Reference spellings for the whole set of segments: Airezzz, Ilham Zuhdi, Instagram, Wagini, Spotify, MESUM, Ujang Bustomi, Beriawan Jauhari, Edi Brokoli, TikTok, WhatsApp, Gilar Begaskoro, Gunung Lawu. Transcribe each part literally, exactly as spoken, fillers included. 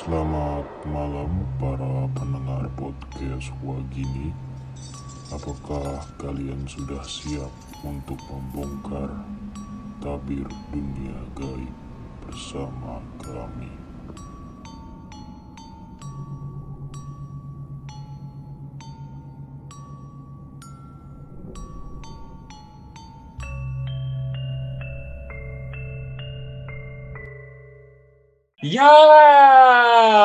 Selamat malam para pendengar podcast Wagini. Apakah kalian sudah siap untuk membongkar tabir dunia gaib bersama kami? Ya,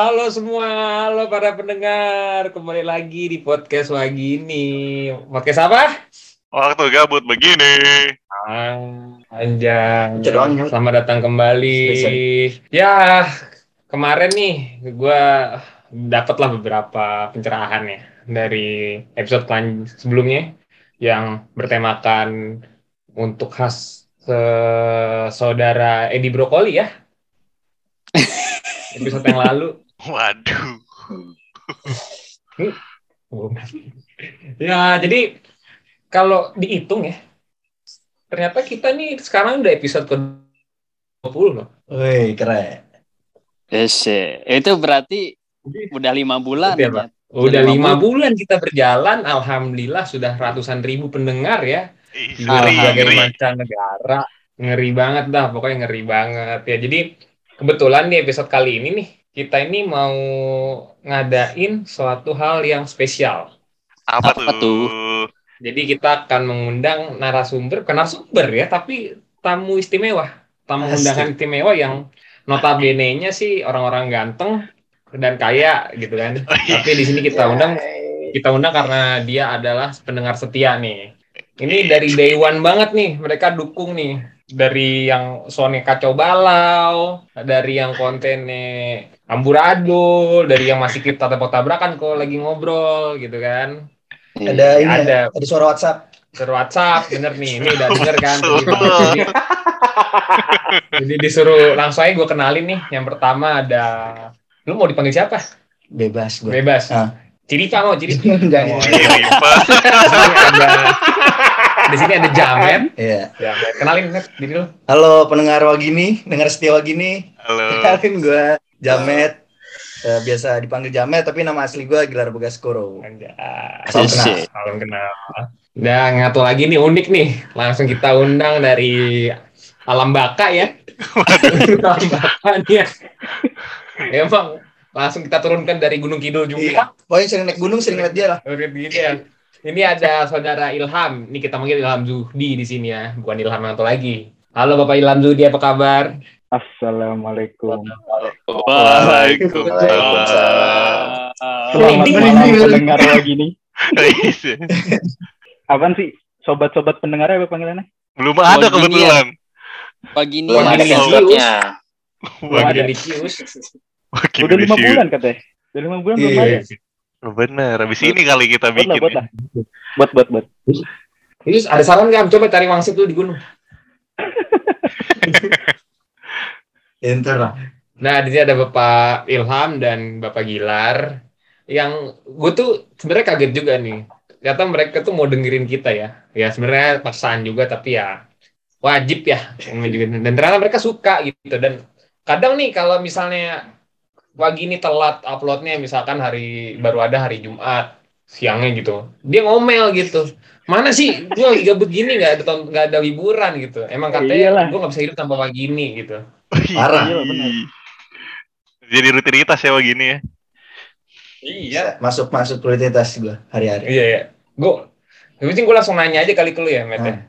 halo semua, halo para pendengar, kembali lagi di podcast Wagini. Podcast apa? Waktu gabut begini. Ah, anjang. Selamat datang kembali. Selesai. Ya, kemarin nih gue dapatlah beberapa pencerahan ya dari episode sebelumnya yang bertemakan untuk khas eh, saudara Edi Brokoli ya. Episode yang lalu. Waduh. Ya, jadi kalau dihitung ya, ternyata kita nih sekarang udah episode ke dua puluh loh. Wih, keren. Ese, itu berarti udah lima bulan. Ya, ya? Udah lima bulan kita berjalan, alhamdulillah sudah ratusan ribu pendengar ya. Di berbagai macam negara. Ngeri banget dah, pokoknya ngeri banget ya. Jadi kebetulan di episode kali ini nih, kita ini mau ngadain suatu hal yang spesial. Apa, Apa tuh? Jadi kita akan mengundang narasumber, bukan narasumber ya, tapi tamu istimewa. Tamu undangan istimewa yang notabene-nya sih orang-orang ganteng dan kaya gitu kan. Oh, iya. Tapi di sini kita undang, kita undang karena dia adalah pendengar setia nih. Ini dari day one banget nih, mereka dukung nih. Dari yang Sony kacau balau, dari yang kontennya amburadul, dari yang masih kita tabrakan kalau lagi ngobrol gitu kan. Ada ini, ada, ada suara WhatsApp. Suara WhatsApp, bener nih, ini udah denger kan. Jadi, jadi disuruh langsung aja gue kenalin nih. Yang pertama ada, lu mau dipanggil siapa? Bebas gue. Bebas. Ah. Ciripa mau, Ciripa. Enggak. Ciripa. Ada. Di sini ada Jamet. Iya. Yeah. Jamet. Kenalin diri lu. Halo pendengar Wagini, dengar setia Wagini. Halo. Kenalin gue Jamet. Uh, biasa dipanggil Jamet, tapi nama asli gue Gilar Begaskoro. Salam kenal. Salam kenal. Nah, ngatu lagi nih unik nih. Langsung kita undang dari Alam Baka ya. Alam Baka nih ya. Emang langsung kita turunkan dari Gunung Kidul juga. Iya. Pokoknya sering naik gunung sering lihat dia lah. Lihat gitu ya. Ini ada saudara Ilham, ini kita manggil Ilham Zuhdi di sini ya, bukan Ilham yang satu lagi. Halo Bapak Ilham Zuhdi, apa kabar? Assalamualaikum. Waalaikumsalam. Selamat malam pendengar lagi nih. Apaan sih, sobat-sobat pendengar apa panggilannya? Belum ada kebetulan. Wagini ada sobatnya. Wagini Cius. Udah lima bulan katanya. Udah lima bulan belum ada. Bener, habis ini kali kita bikin. Buat, lah, buat, buat, buat. Terus ada saran nggak? Coba cari wangsit dulu di gunung. Enter lah. Nah, di sini ada Bapak Ilham dan Bapak Gilar. Yang gue tuh sebenarnya kaget juga nih. Ternyata mereka tuh mau dengerin kita ya. Ya sebenarnya paksaan juga, tapi ya wajib ya. Dan ternyata mereka suka gitu. Dan kadang nih kalau misalnya pagi ini telat uploadnya, misalkan hari baru ada hari Jumat siangnya gitu, dia ngomel gitu, mana sih gue lagi gabut gini, nggak ada nggak ada liburan gitu, emang katanya gue nggak bisa hidup tanpa pagi ini gitu. Parah. Iyalah, bener. Jadi rutinitas ya pagi ini ya. Iya, masuk masuk rutinitas gue hari-hari. Iya ya, gue mungkin gue langsung nanya aja kali ke lu ya, Matt. Hmm.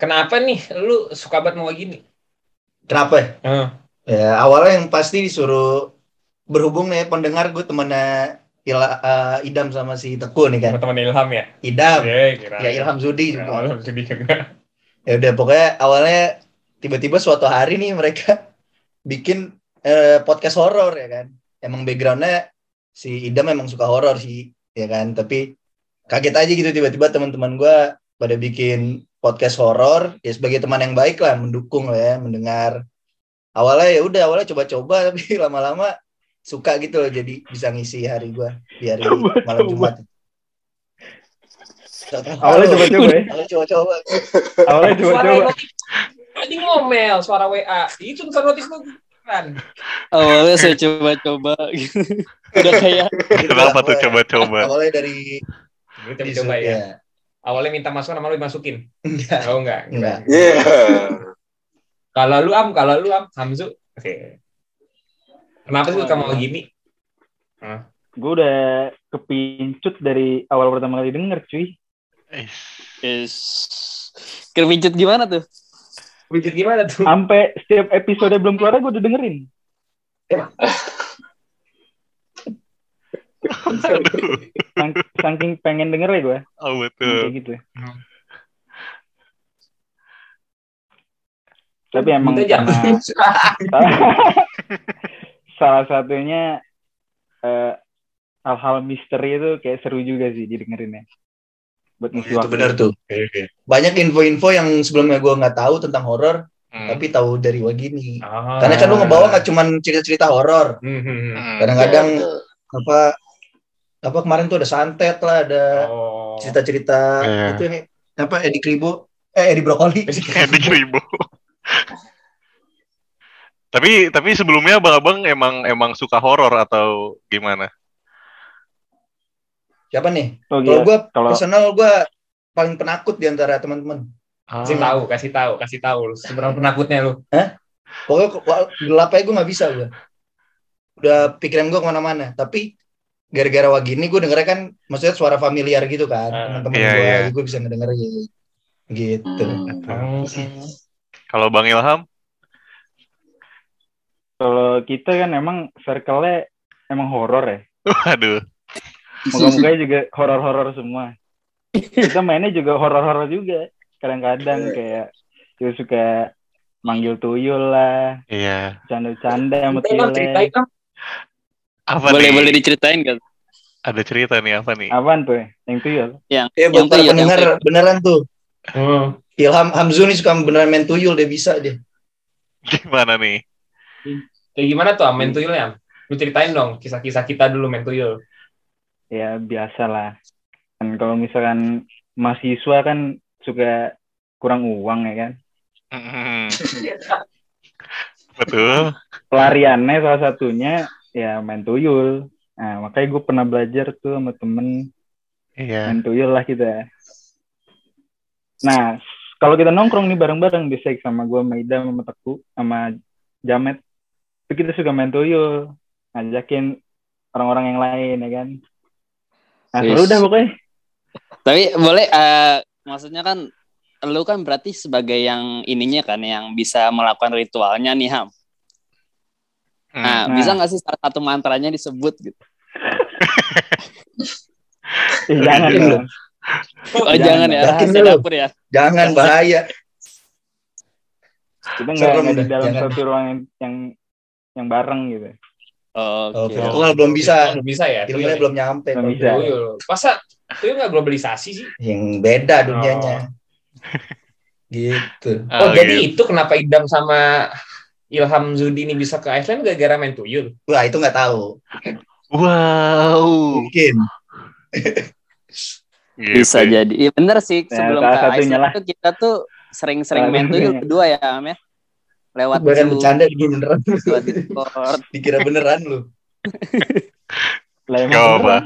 Kenapa nih lu suka banget mau pagi ini? Kenapa? Hmm. Ya awalnya yang pasti disuruh. Berhubung nih pendengar gue temennya Ila, uh, Idam sama si Teku nih kan. Temen Ilham ya? Idam. Yeah, ya Ilham Zuhdi juga. Ilham Zuhdi juga. Ya udah pokoknya awalnya tiba-tiba suatu hari nih mereka bikin uh, podcast horor ya kan. Emang backgroundnya si Idam emang suka horor sih ya kan. Tapi kaget aja gitu tiba-tiba teman-teman gue pada bikin podcast horor. Ya sebagai teman yang baik lah, mendukung lah ya, mendengar. Awalnya ya udah awalnya coba-coba tapi lama-lama suka gitu loh, jadi bisa ngisi hari gue di hari coba, malam coba. Jumat. Awalnya coba-coba ya? Awalnya coba-coba. Awalnya coba-coba. Tadi ngomel suara W A. Itu bukan notif lu. Awalnya saya coba-coba gitu. Udah kayak kenapa tuh coba-coba? Awalnya dari kita coba ya. Awalnya minta masukan sama lu dimasukin. Enggak. Oh enggak. Enggak. Iya. Yeah. Kalau lu am, kalau lu am Hamzu. Oke. Okay. Kenapa sih lu sama Wagini? Hah? Gue udah kepincut dari awal pertama kali denger, cuy. Is. Is. Kepincut gimana tuh? Kepincut gimana tuh? Sampai setiap episode belum keluar gue udah dengerin. Emang. Saking pengen denger ya gue. Oh betul. Kayak gitu. Hmm. Tapi emang karena salah satunya uh, hal-hal misteri itu kayak seru juga sih didengerinnya. Buat ngisi waktu. Itu benar tuh. Okay, okay. Banyak info-info yang sebelumnya gue nggak tahu tentang horor, hmm. tapi tahu dari Wagini. Ah. Karena kan lu ngebawa nggak cuma cerita-cerita horor. Hmm. Kadang-kadang hmm. apa apa kemarin tuh ada santet lah, ada oh. cerita-cerita yeah. itu yang apa Edi Kribo eh Edi Brokoli Edi Kribo. tapi tapi sebelumnya abang-abang emang emang suka horor atau gimana? Siapa nih? Oh, kalau gue personal gue paling penakut di antara teman-teman. Ah. Kasih tahu, kasih tahu, kasih tahu lu seberapa penakutnya lu? Hah? Pokoknya gelap aja gue nggak bisa gue. Udah pikiran gue kemana-mana, tapi gara-gara Wagini gue dengernya kan, maksudnya suara familiar gitu kan, uh, teman-teman iya, gue, iya. gue bisa ngedenger gitu. Hmm. Kalau Bang Ilham? Kalau kita kan emang circle-nya emang horor ya. Waduh. Muka-mukanya juga horor-horor semua. Kita mainnya juga horor-horor juga. Kadang-kadang kayak dia suka manggil tuyul lah. Iya. Canda-canda sama tuyulnya. Apa boleh nih? Boleh diceritain gak? Ada cerita nih apa nih? Apaan tuh? Yang tuyul? Yang, ya, yang tuyul. Bener, yang beneran tuh. Hmm. Ilham Hamzu nih suka beneran main tuyul, dia bisa dia. Gimana nih? Kayak gimana tuh main tuyulnya? Lu ceritain dong kisah-kisah kita dulu main tuyul. Ya biasalah. Kan kalau misalkan mahasiswa kan suka kurang uang ya kan? Hmm. Betul. Pelariannya salah satunya ya main tuyul. Nah, makanya gue pernah belajar tuh sama temen iya. main tuyul lah kita. Nah, kalau kita nongkrong nih bareng-bareng biasanya sama gue, Maida, sama Teku, sama Jamet. Itu kita suka main tuyul, ngajakin orang-orang yang lain ya kan. Nah, yes. udah pokoknya. Tapi boleh, uh, maksudnya kan lu kan berarti sebagai yang ininya kan, yang bisa melakukan ritualnya nih Ham. Nah, nah, bisa nggak sih salah satu mantranya disebut gitu? eh, jangan dulu. Oh jangan, jangan ya, rahasia dapur ya. Jangan bahaya. Kita nggak di dalam jangan. Satu ruangan yang yang bareng gitu. Oke. Okay. Oh, belum bisa, belum bisa ya. Ilmunya belum nyampe. Belum bisa. Masa itu nggak globalisasi sih? Yang beda dunianya. Oh. Gitu. Oh, oh jadi gitu. Itu kenapa Idam sama Ilham Zuhdi ini bisa ke Iceland gara-gara main tuyul. Wah, itu nggak tahu. Wow. Mungkin. Bisa gitu. Jadi. Iya benar sih, sebelum nah, ke Iceland lah. Itu kita tuh sering-sering nah, main tuyul berdua ya, Am ya. Lewat bukan bercanda ini beneran. Lewat Discord. Dikira beneran lu. Gak apa.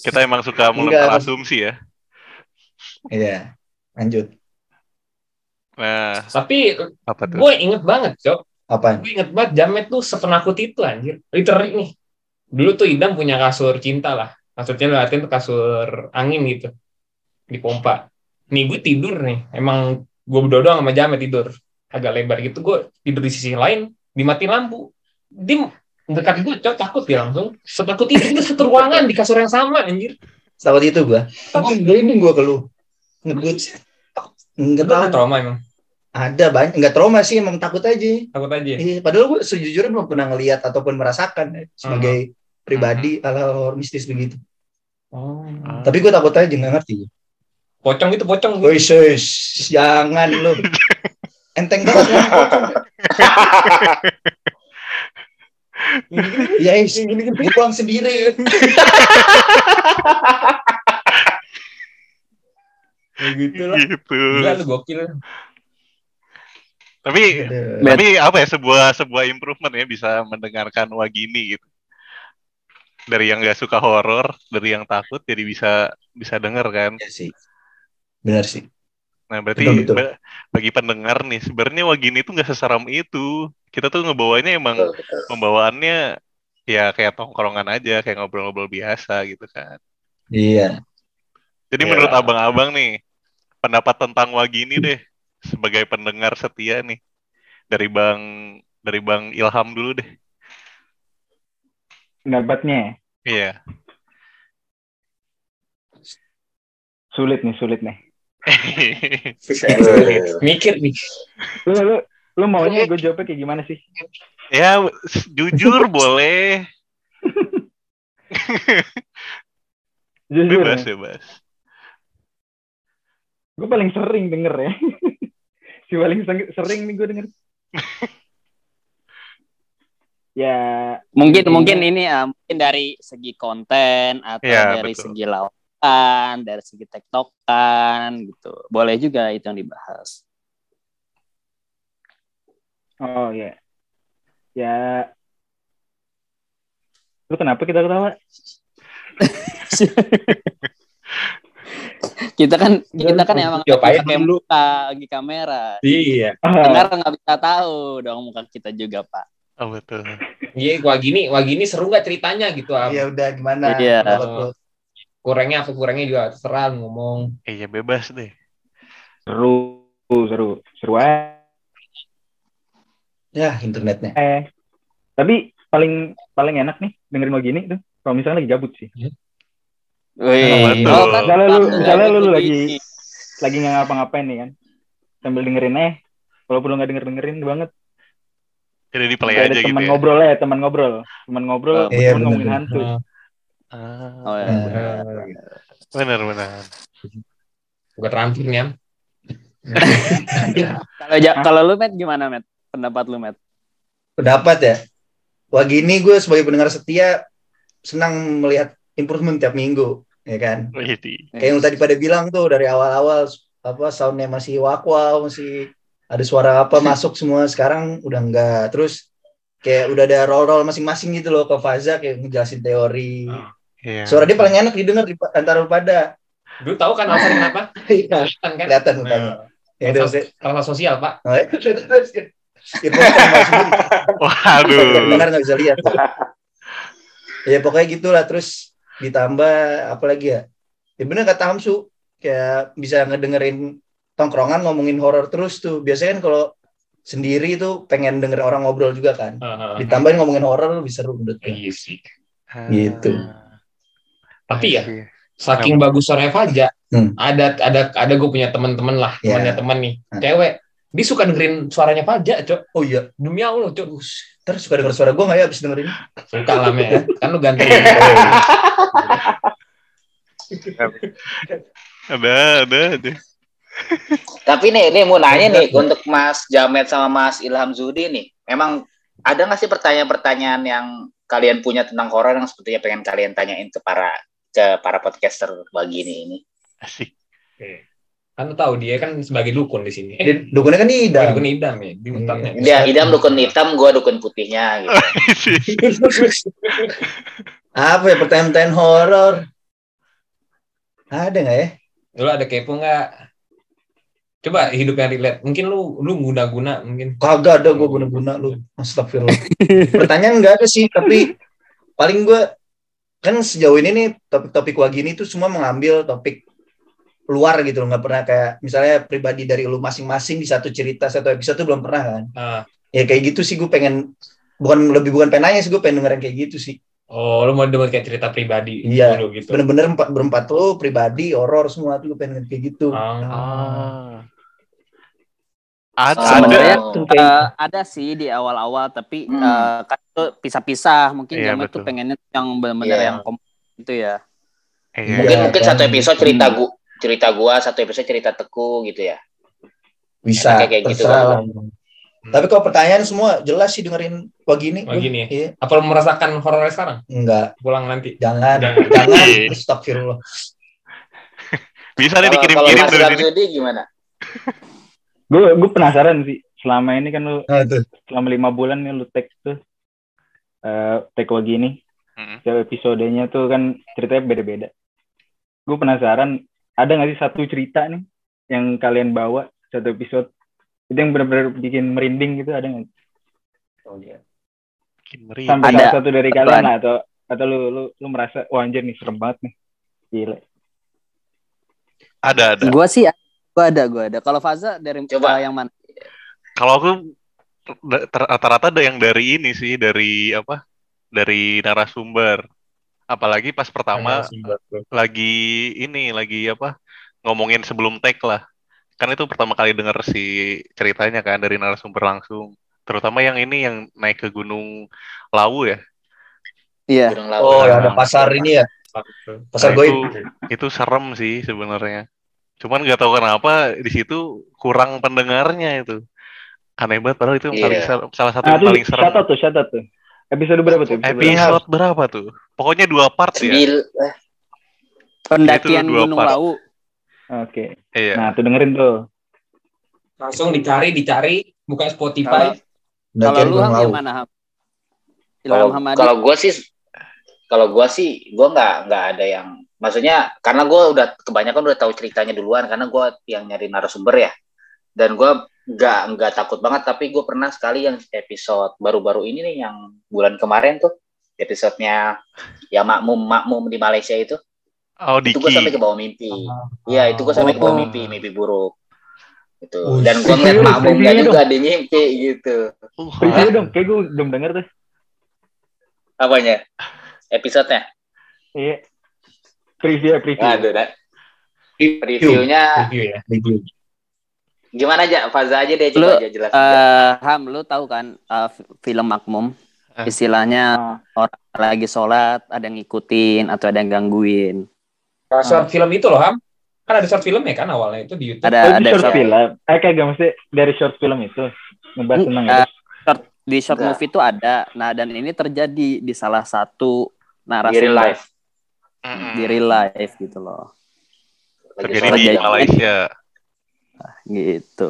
Kita emang suka melempar asumsi ya. Iya. Lanjut. Nah, tapi gue inget banget, Cok. Apaan? Gue inget banget Jamet tuh sepenakut itu anjir. Literally nih. Dulu tuh Idam punya kasur cinta lah. Kasurnya latihan tuh kasur angin gitu. Dipompa. Nih gue tidur nih. Emang gue berdodong sama Jamet tidur. Agak lebar gitu. Gue tidur di sisi lain. Dimatiin lampu. Dia dekat gue, Cok. Takut dia langsung. Sepenakut itu. Itu satu ruangan di kasur yang sama anjir. Sepenakut itu gue. Oh, ini gue ke lu. Ngegut. Enggak tahu. Trauma emang. Ada banyak, nggak trauma sih, emang takut aja. Takut aja. Eh, padahal gue sejujurnya belum pernah ngelihat ataupun merasakan eh, sebagai uh-huh. pribadi uh-huh. hal-hal mistis begitu. Oh. Uh-huh. Tapi gue takut aja, nggak ngerti. Pocong itu pocong. Wis, wis, jangan lo. Enteng banget. Ya is, ini pulang sendiri. Begitulah. Gitu. Gila lu gokil. Tapi Aduh. tapi apa ya, sebuah sebuah improvement ya bisa mendengarkan Wagini gitu. Dari yang enggak suka horor, dari yang takut jadi bisa bisa denger kan. Iya sih. Benar sih. Nah, berarti betul, betul. Bagi pendengar nih, sebenarnya Wagini tuh enggak seseram itu. Kita tuh ngebawanya emang betul, betul. pembawaannya ya kayak tongkrongan aja, kayak ngobrol-ngobrol biasa gitu kan. Iya. Jadi ya. Menurut abang-abang nih, pendapat tentang Wagini deh. Sebagai pendengar setia nih, dari bang dari bang Ilham dulu deh. Pendapatnya? Iya. Sulit nih, sulit nih. Mikir nih. Lu lu lu maunya gue jawabnya kayak gimana sih? Ya jujur boleh. Jujur. Bebas ya, bebas. Gue paling sering denger ya. Si paling sering nih gue denger. Ya mungkin ini, mungkin ini uh, mungkin dari segi konten atau ya, dari betul. segi lawan, dari segi tektokan gitu. Boleh juga itu yang dibahas. Oh ya. Yeah. Ya. Lu kenapa kita ketawa? Kita kan kita kan emang pakai muka lagi kamera. Iya. Dengar nggak bisa tahu dong muka kita juga, Pak. Oh betul. Iya, Wagini, Wagini seru nggak ceritanya gitu, Am? Ya udah gimana? Iya. Oh. Kurangnya apa kurangnya juga terserah ngomong. Iya, eh, bebas deh. Seru, seru, seru aja. Ya, internetnya. Eh. Tapi paling paling enak nih dengerin Wagini tuh. Kalau misalnya lagi gabut sih. Ya. Wih, oh, kan, misalnya lu, misalnya lu lagi lagi nggak ngapa-ngapain nih kan, sambil dengerin eh, walaupun lu nggak denger dengerin banget. Jadi di play aja gitu. Teman ya? ngobrol ya, teman ngobrol, teman ngobrol, oh, iya, ngomongin hantu. Oh ya, benar-benar. Bukan terampil nih, Am. Kalau kalau lu Matt gimana Matt? Pendapat lu Matt? Pendapat ya. Wagini gue sebagai pendengar setia senang melihat improvement tiap minggu. Ya kan, kayak yang tadi pada bilang tuh dari awal-awal apa soundnya masih wakwau, masih ada suara apa masuk semua, sekarang udah enggak. Terus kayak udah ada roll-roll masing-masing gitu loh, ke Faza kayak ngejelasin teori. Oh, yeah. Suara dia paling enak didengar di antara pada. Lu tahu kan alasan kenapa? Iya, kan kelihatan kan. Ya itu alasan sosial, Pak. Waduh. Benar enggak bisa lihat. Ya pokoknya gitulah. Terus ditambah apalagi ya, ya bener kata Hamsu, kayak bisa ngedengerin tongkrongan ngomongin horor terus tuh. Biasanya kan kalau sendiri tuh pengen dengerin orang ngobrol juga kan, uh-huh. ditambahin ngomongin horor lebih seru menurut gue. Iya sih, gitu. Tapi ya saking bagus suara Faja, hmm. ada ada ada gue punya teman-teman lah, yeah. temannya teman nih, hmm. cewek, dia suka dengerin suaranya Faja, Cok. Oh iya, demi Allah, Cok. Terus suka denger suara gue nggak ya abis dengerin? Suka lah ya, kan lu ganteng. ada ada ada. Tapi nih, nih mau nanya nih untuk Mas Jamet sama Mas Ilham Zuhdi nih, emang ada nggak sih pertanyaan-pertanyaan yang kalian punya tentang horor yang sepertinya pengen kalian tanyain ke para ke para podcaster Wagini ini? Asik. Okay. Kan tahu dia kan sebagai dukun di sini. Eh, dukunnya kan idam. Dukun idam ya, di hutannya. Dia idam dukun hitam, gua dukun putihnya gitu. Apa ya pertanyaan-pertanyaan horor? Ada enggak ya? Lu ada kepo enggak? Coba hidup yang relate. Mungkin lu lu guna-guna mungkin. Kagak ada gua guna-guna lu. Astagfirullah. Pertanyaan enggak ada sih, tapi paling gua kan sejauh ini nih topik-topik Wagini tuh semua mengambil topik luar gitu loh, nggak pernah kayak misalnya pribadi dari lu masing-masing di satu cerita satu episode tuh belum pernah kan. Uh. Ya kayak gitu sih gue pengen, bukan lebih bukan penanya sih, gue pengen dengerin kayak gitu sih. Oh, lu mau denger kayak cerita pribadi? Iya, gitu. Bener-bener empat berempat lu pribadi horor semua tuh, gue pengen dengerin kayak gitu. Ah. Ada sebenarnya uh, ada sih di awal-awal, tapi hmm. uh, kan itu pisah-pisah mungkin yeah, Jamet tuh pengennya yang benar-benar yeah. yang kom itu ya. Yeah. Mungkin yeah, mungkin kan. Satu episode cerita gue. Cerita gua, satu episode cerita Teku gitu ya. Bisa, kayak gitu kan. Tapi kalau pertanyaan semua jelas sih dengerin Wagini. Wagini ya? Apa lu merasakan horornya sekarang? Enggak. Pulang nanti. Jangan. Jangan. Astagfirullah. Bisa deh dikirim-kirim. Kalau Mas Ilham Zuhdi gimana? Gue gue penasaran sih selama ini kan lu ah, selama lima bulan nih lu take tuh uh, take Wagini. Heeh. Mm-hmm. Episodenya tuh kan ceritanya beda-beda. Gue penasaran ada enggak sih satu cerita nih yang kalian bawa satu episode itu yang benar-benar bikin merinding gitu, ada enggak? Oh iya. Bikin merinding. Sampai ada satu dari kalian Betulan. lah atau atau lu lu lu merasa wah anjir nih serem banget nih. Gila. Ada ada. Gua sih gua ada gua ada. Kalau Faza dari coba yang mana? Kalau aku rata-rata ada yang dari ini sih, dari apa? Dari narasumber. Apalagi pas pertama lagi ini lagi apa? Ngomongin sebelum take lah. Kan itu pertama kali denger si ceritanya kan dari narasumber langsung. Terutama yang ini yang naik ke Gunung Lawu ya. Iya. Gunung Lawu. Oh, nah, ada pasar ini ya. Pasar nah, goib. Itu, itu serem sih sebenarnya. Cuman enggak tahu kenapa di situ kurang pendengarnya itu. Aneh banget, padahal itu yeah. paling, salah satu nah, yang paling serem. Satu tuh, satu tuh. Episode berapa tuh? Episode, episode berapa tuh? Pokoknya dua part Sembil. ya. Pendakian Gunung part. Lawu. Oke. Okay. Iya. Nah, tuh dengerin tuh. Langsung dicari, dicari, buka Spotify. Kalau lu Ham gimana, Ham? Kalau gua sih kalau gua sih gua enggak enggak ada yang, maksudnya karena gua udah kebanyakan udah tahu ceritanya duluan karena gua yang nyari narasumber ya. Dan gua Nggak, nggak takut banget, tapi gue pernah sekali yang episode baru-baru ini nih, yang bulan kemarin tuh, episodenya yang makmum-makmum di Malaysia itu. Oh, itu gue sampai ke bawah mimpi. Iya, oh, itu gue sampai oh, ke bawah mimpi, mimpi buruk. Gitu. Oh, dan gue ngeliat makmumnya juga dong. Di mimpi gitu. Uh, review dong, kayak gue belum denger tuh. Apanya? Episodenya? Iya. Preview, preview. Aduh, nah. Reviewnya. Review ya, review. Gimana aja, Faza aja deh, coba aja jelasin. Uh, Ham, lu tahu kan uh, film makmum, eh. istilahnya oh. orang lagi sholat, ada yang ngikutin atau ada yang gangguin. Nah, short uh. film itu loh, Ham. Kan ada short film ya kan awalnya itu di YouTube. Ada, oh, ada short, short film. Eh, kagak, mesti dari short film itu. Ngebahas tentang uh, short, di short nah. movie itu ada. Nah, dan ini terjadi di salah satu narasi. Di real life. Mm. Di real life gitu loh. Lagi terjadi di Malaysia. Gitu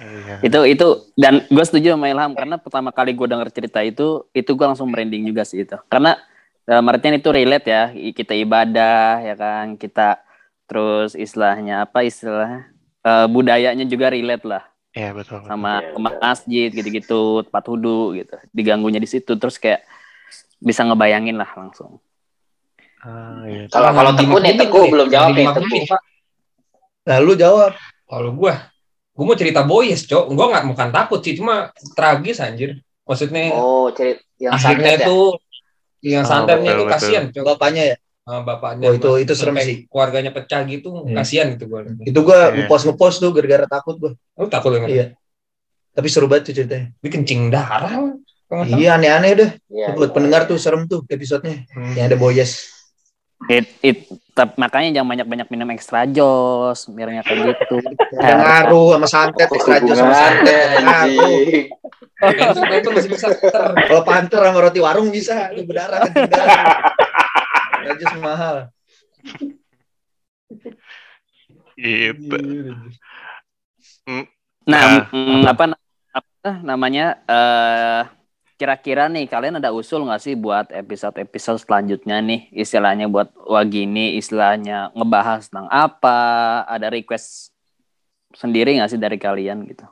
iya. itu itu dan gue setuju sama Ilham karena pertama kali gue denger cerita itu itu gue langsung merinding juga sih itu karena uh, artinya itu relate ya, kita ibadah ya kan, kita terus istilahnya apa istilah uh, budayanya juga relate lah ya, betul, betul. Sama ya, betul. Masjid gitu-gitu, tempat hudu gitu, diganggunya di situ terus kayak bisa ngebayangin lah langsung. Ah, iya. Kalau kalau tekun ya tekun belum jawab ya tekun lalu jawab. Kalau gue, gue mau cerita boys, cok. Gue nggak bukan takut sih, cuma tragis anjir. Maksudnya, oh, cerita yang akhirnya itu, ya? Yang santannya oh, itu kasihan, cok. Bapaknya ya, ah, bapaknya. Oh itu itu serem sih. Keluarganya pecah gitu, yeah. Kasihan gitu gue. Itu gue yeah. ngepost ngepost tuh gara-gara takut gue. Lu takut dengan? Iya. Tapi seru banget tuh ceritanya. Dia kencing darah. Iya aneh-aneh deh. Yeah, buat yeah. pendengar tuh serem tuh episodenya. Hmm. Yang ada boys. It, it, tep, makanya jangan banyak-banyak minum ekstra jos, mirnya kayak gitu. Ngaruh sama santet, ekstra jos sama santet. Ngaruh. Itu masih bisa. Kalau panter sama roti warung bisa, berdarah kan berdarah. Ekstra jos mahal. Gitu. Nah, apa namanya? Kira-kira nih kalian ada usul nggak sih buat episode-episode selanjutnya nih, istilahnya buat Wagini, istilahnya ngebahas tentang apa, ada request sendiri nggak sih dari kalian gitu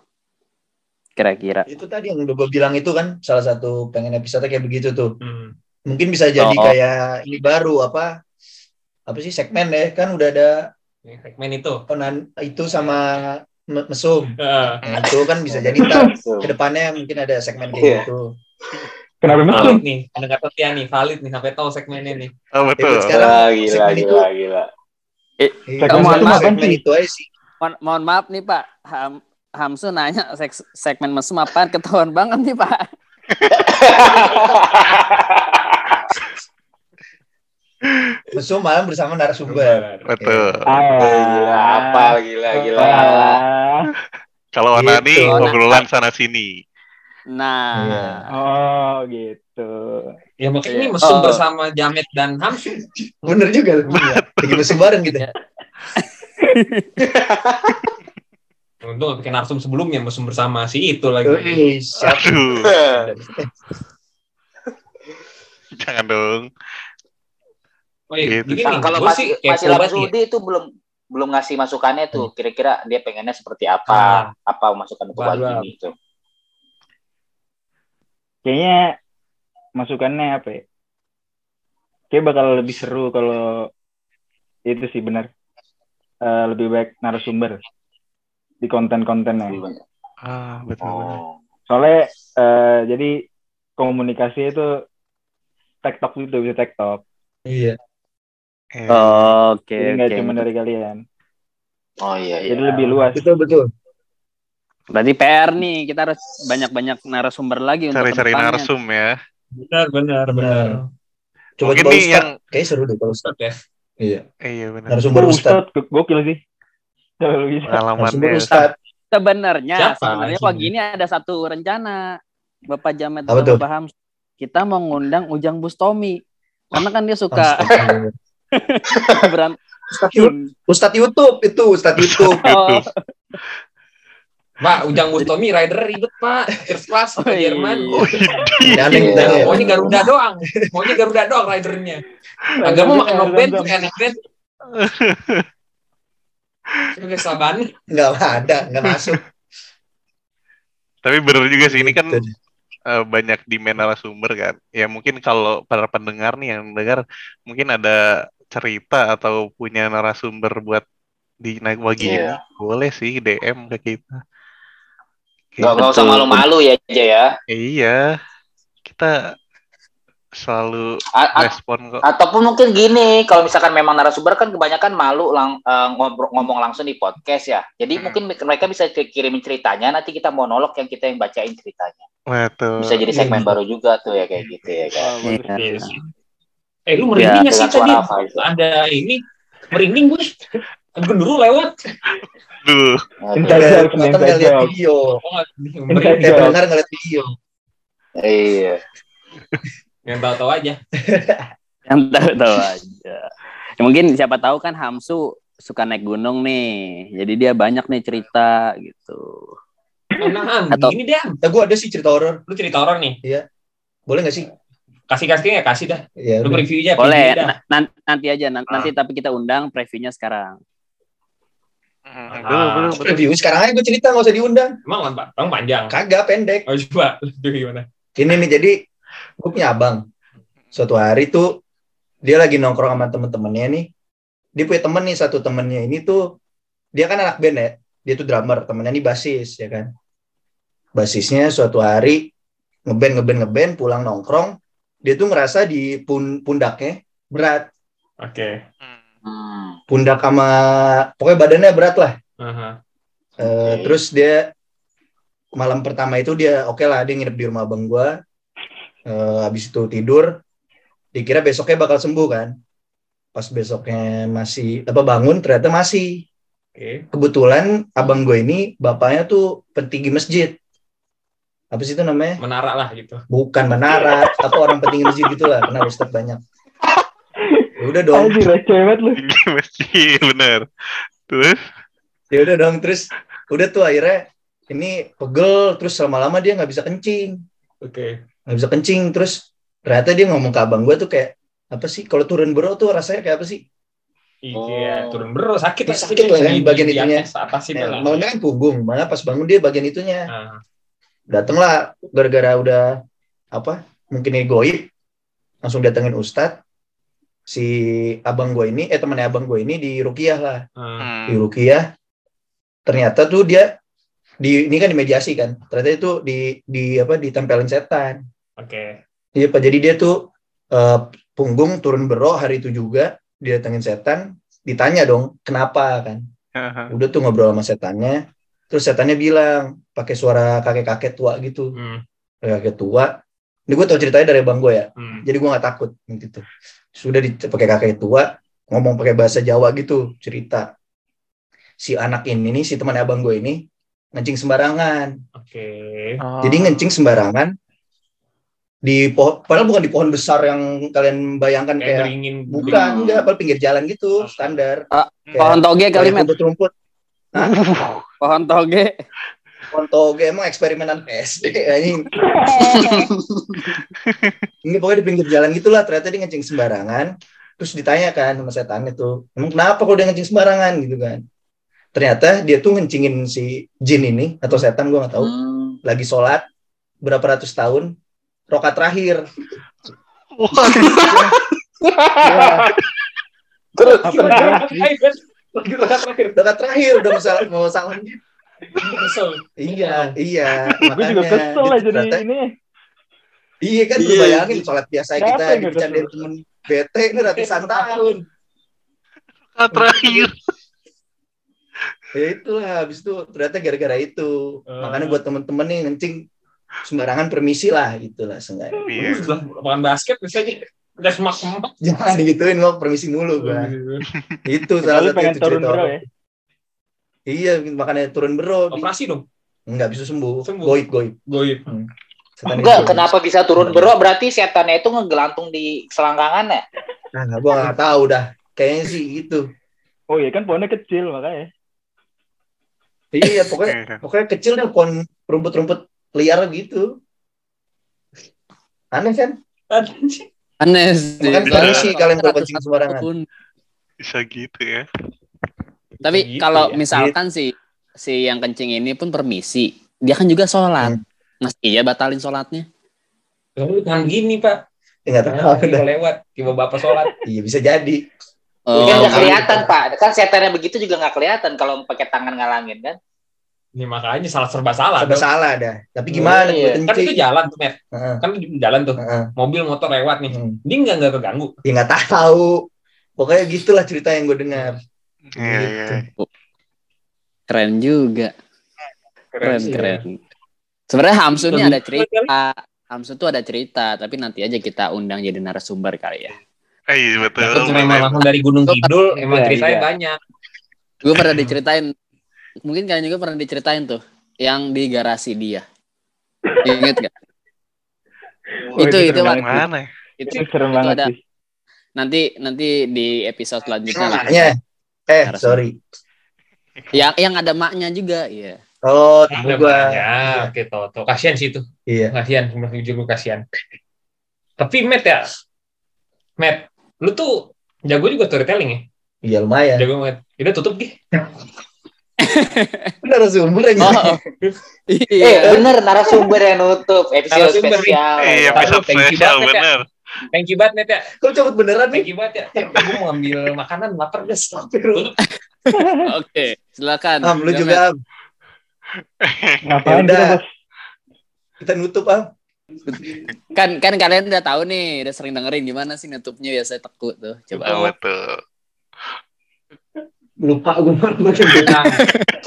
kira-kira? Itu tadi yang udah bilang itu kan salah satu pengen episode kayak begitu tuh. Hmm. Mungkin bisa jadi oh. kayak ini baru apa apa sih segmen deh kan udah ada ya, segmen itu penan itu sama mesum uh. nah, itu kan bisa jadi ntar kedepannya mungkin ada segmen kayak yeah. gitu. Kenapa mesum nih? Ada kata Tia nih, valid nih sampai tahu segmennya nih. Oh betul. Sekarang lagi lagi lagi lah. Mohon maaf nih itu aja sih. Mohon, mohon maaf nih Pak. Ham, Hamsu nanya seks, segmen mesum apaan, ketahuan banget nih Pak. Mesum malam bersama narasumber. Betul. Gila, apa gila gila. Kalau Anani ngobrolan sana sini. Nah, ya. Oh gitu. Ya makanya ini mesum oh. bersama Jamet dan Hamsu. Bener juga loh. Lagi mesum bareng gitu. untung gak bikin narsum sebelumnya, mesum bersama si itu lagi. Aduh. Jangan dong. Oh, iya. Gitu. Nah, kalau Mas Ilham Zuhdi itu belum belum ngasih masukannya tuh, hmm. kira-kira dia pengennya seperti apa, ah. apa masukan untuk Wagini itu. Kayaknya masukannya apa ya? Kayak bakal lebih seru kalau itu sih benar. Uh, lebih baik narasumber di konten-kontennya. Ah, betul. Oh. Soalnya uh, jadi komunikasi itu TikTok itu bisa TikTok. Iya. Eh, oh, oke. Okay, enggak okay. Cuma dari kalian. Oh iya iya. Jadi lebih luas. Betul betul. Berarti P R nih, kita harus banyak-banyak narasumber lagi untuk cari-cari narsum ya. Benar benar benar. Coba mungkin nih yang kayak seru deh kalau Ustaz ya. Iya. Iya benar. Narasumber Ustaz gokil sih. Kalau bisa. Narasumber Ustaz. Sebenarnya sebenarnya pagi ini ada satu rencana Bapak Jamet dan Bapak Ham. Kita mau ngundang Ujang Bustomi. Karena kan dia suka berantem. Ustadz YouTube itu, Ustadz YouTube. Oh. Pak, Ujang Bustomi rider ribet, Pak. First class ke Jerman. Maunya Garuda doang. Maunya Garuda doang ridernya. Agak mau makan noben tuh enak banget. Sebagai saban enggak ada, enggak masuk. Tapi benar juga sih ini kan banyak demand narasumber kan. Ya mungkin kalau para pendengar nih yang dengar mungkin ada cerita atau punya narasumber buat di naik Wagini, yeah. boleh sih D M ke kita. Gak usah malu-malu ya aja ya. Iya. Kita selalu A- respon kok. Ataupun mungkin gini, kalau misalkan memang narasumber kan kebanyakan malu lang- ngobrol ngomong langsung di podcast ya. Jadi hmm. mungkin mereka bisa kirimin ceritanya, nanti kita monolog yang kita yang bacain ceritanya. Betul. Bisa jadi segmen yeah. baru juga tuh ya kayak gitu ya kan. Oh, yeah. Eh lu merinding nggak ya, sih tadi? Ada ini merinding gue. Genduru lewat. Duh. Entar harus nonton video. Merinding benar ngeliat video. Iya. Yang tahu-tahu aja. Yang tahu-tahu aja. Ya, mungkin siapa tahu kan Hamsu suka naik gunung nih. Jadi dia banyak nih cerita gitu. Nah, Am, atau... gini deh, Am. Gue ada sih cerita horor. Lu cerita horor nih? Iya. Boleh gak sih? Kasih-kasih ya, kasih dah. Ya, lu previewnya. Boleh, preview N- nanti aja. Nanti, ah. nanti tapi kita undang previewnya sekarang. Ah. Belum, belum. Preview sekarang aja gue cerita, gak usah diundang. Emang lama, bang panjang. Kagak, pendek. Oh, coba. Gimana? Ini nih, jadi gue punya abang. Suatu hari tuh, dia lagi nongkrong sama temen-temennya nih. Dia punya temen nih, satu temennya ini tuh, dia kan anak band ya. Dia tuh drummer, temennya nih basis, ya kan. Basisnya suatu hari ngeband ngeband ngeband pulang nongkrong, dia tuh ngerasa di pun, pundaknya berat. Oke. Okay. Pundak sama pokoknya badannya berat lah. Uh-huh. Okay. Uh, terus dia malam pertama itu dia oke okay lah dia nginep di rumah abang gua. Uh, habis itu tidur. Dikira besoknya bakal sembuh kan. Pas besoknya masih apa bangun ternyata masih. Okay. Kebetulan abang gue ini bapaknya tuh pentinggi masjid. Apa sih itu namanya? Menara lah gitu. Bukan menara, apa orang pentingin masjid gitu lah, kenal Ustaz banyak. Ya udah dong. Anjir, cewek lu. Masjid, benar. Terus? Ya udah dong, terus udah tuh akhirnya ini pegel, terus lama-lama dia enggak bisa kencing. Oke. Okay. Enggak bisa kencing, terus ternyata dia ngomong ke abang gua tuh kayak apa sih kalau turun bro tuh rasanya kayak apa sih? Iya, oh. turun bro sakit lah, sakit lah kan bagian itunya. Apa sih nah, malah kan punggung, malah pas bangun dia bagian itunya. Uh. Datanglah gara-gara udah apa mungkin goib langsung datengin Ustadz si abang gue ini eh temannya abang gue ini di ruqyah lah hmm. di ruqyah ternyata tuh dia di ini kan di mediasi kan ternyata itu di di apa ditempelin setan. Oke. Okay. Iya pak jadi dia tuh uh, punggung turun bero hari itu juga didatengin setan ditanya dong kenapa kan uh-huh. udah tuh ngobrol sama setannya. Terus setannya bilang pakai suara kakek-kakek tua gitu, hmm. kakek tua. Ini gue tau ceritanya dari bang gue ya, hmm. jadi gue nggak takut gitu. Sudah dipakai kakek tua, ngomong pakai bahasa Jawa gitu cerita. Si anak ini nih, si teman abang gue ini ngencing sembarangan. Oke. Okay. Oh. Jadi ngencing sembarangan di pohon, padahal bukan di pohon besar yang kalian bayangkan kayak, kayak beringin, bukan, enggak, padahal pinggir jalan gitu standar. Ah, pohon toge kali met. Rumput-rumput. Pohon toge. Pohon toge emang eksperimenan P S D anjing. Ini pokoknya di pinggir jalan gitulah, ternyata dia ngencing sembarangan. Terus ditanyakan sama setan itu, "Emang kenapa kok dia ngencing sembarangan?" gitu kan. Ternyata dia tuh ngencingin si jin ini atau setan, gue nggak tahu. Hmm. Lagi sholat berapa ratus tahun, rokat terakhir. Terus rokat terakhir, rokat terakhir udah masalah mau salam gitu. Iya, iya. Gue juga kesel lah jadi ini. Iya kan, lu bayangin sholat biasa kita dicandain temen bete ini ratusan tahun. Rokat terakhir. Ya itulah, habis itu ternyata gara-gara itu. Uh. Makanya buat temen-temen nih ngencing sembarangan permisi lah, gitulah sengaja. Iya. Bukan basket misalnya udah semak-semak. Jangan digituin, mau permisi mulu gua. Itu salah satu cerita. Turun bro, ya? Iya, makanya turun bro. Operasi dong. Enggak bisa sembuh. sembuh. Goib, goib. Goib. Hmm. Enggak, kenapa bisa turun bro? Berarti setannya itu ngegelantung di selangkangannya. Nah, enggak, gua enggak tahu dah. Kayaknya sih gitu. Oh iya kan pohonnya kecil makanya. Iya, pokoknya pokoknya kecil deh, kon rumput-rumput liar gitu. Aneh kan? Aneh sih. Makanya sih kalian kalau kencing sembarangan. Bisa gitu ya. Tapi gitu, kalau ya, misalkan gitu. si si yang kencing ini pun permisi, dia kan juga sholat. Hmm. Mas iya batalin sholatnya. Lalu kan gini pak, nggak tahu udah lewat, tiba bapak sholat. Iya bisa jadi. Oh, kan nggak kelihatan gitu. Pak, kan setannya begitu juga nggak kelihatan kalau pakai tangan ngalangin kan? Ini makanya salah serba salah. Serba dong. Salah dah. Tapi gimana? Oh, iya. Kan itu jalan tuh, Mer. Uh-huh. Kan jalan tuh, uh-huh. mobil motor lewat nih. Uh-huh. Dia nggak nggak terganggu. Dia nggak tahu. Pokoknya gitulah cerita yang gue dengar. Yeah, gitu. Yeah. Keren juga. Keren keren. keren. Sebenarnya Hamsun ini ada cerita. Hamsun tuh ada cerita, tapi nanti aja kita undang jadi narasumber kali ya. Eh, betul. Aku cuma langsung dari Gunung Kidul, emang ceritanya banyak. Gue pernah diceritain, mungkin kalian juga pernah diceritain tuh, yang di garasi dia. Ingat gak? Oh, itu itu mana? Mana? Itu, itu, itu ada. Sih. Nanti nanti di episode selanjutnya. Maknya. Eh, Harus. sorry. Yang yang ada maknya juga, iya. Oh, ada maknya. Oke, Toto. Kasihan sih itu. Iya. Kasihan, sebenarnya juga kasihan. Tapi Met ya. Met lu tuh jago juga storytelling ya? Iya lumayan. Jago banget. Udah tutup gih. Narasumber aja. Oh. Iya. Eh, bener narasumber yang nutup episode narasumber spesial. Iya, episode spesial bener. Thank you banget Net ya. Kau cabut beneran nih. Thank you banget ya. Gue mau ambil makanan lapar guys. Oke, silakan. Am, lu juga Am. Ngapain udah. Kita nutup Am. Kan kan kalian udah tahu nih, udah sering dengerin gimana sih nutupnya biasa Teku tuh. Coba oh, betul. Lupa gue masih bilang.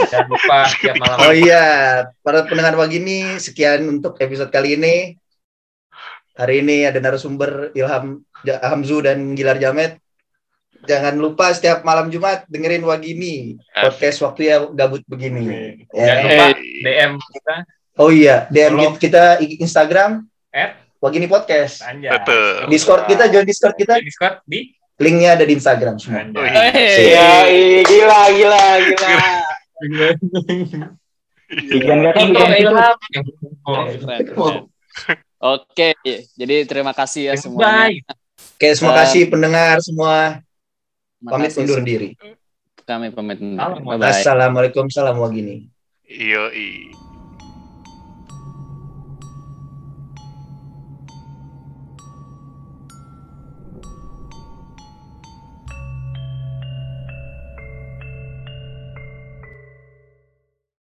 Jangan lupa tiap malam. Oh iya, para pendengar Wagini, sekian untuk episode kali ini. Hari ini ada narasumber Ilham Hamzu dan Gilar Jamet. Jangan lupa setiap malam Jumat dengerin Wagini podcast waktu ya gabut begini. Jangan lupa D M kita. Oh iya, D M follow kita Instagram at Wagini Podcast. Anjay. Betul. Discord kita, join Discord kita. Discord di linknya ada di Instagram semua. Iya, gila, gila, gila. Oke, jadi terima kasih ya semuanya. Bye. Oke, terima kasih pendengar semua. Pamit undur diri. Kami pamit undur. Assalamualaikum, salam Wagini. Yoi.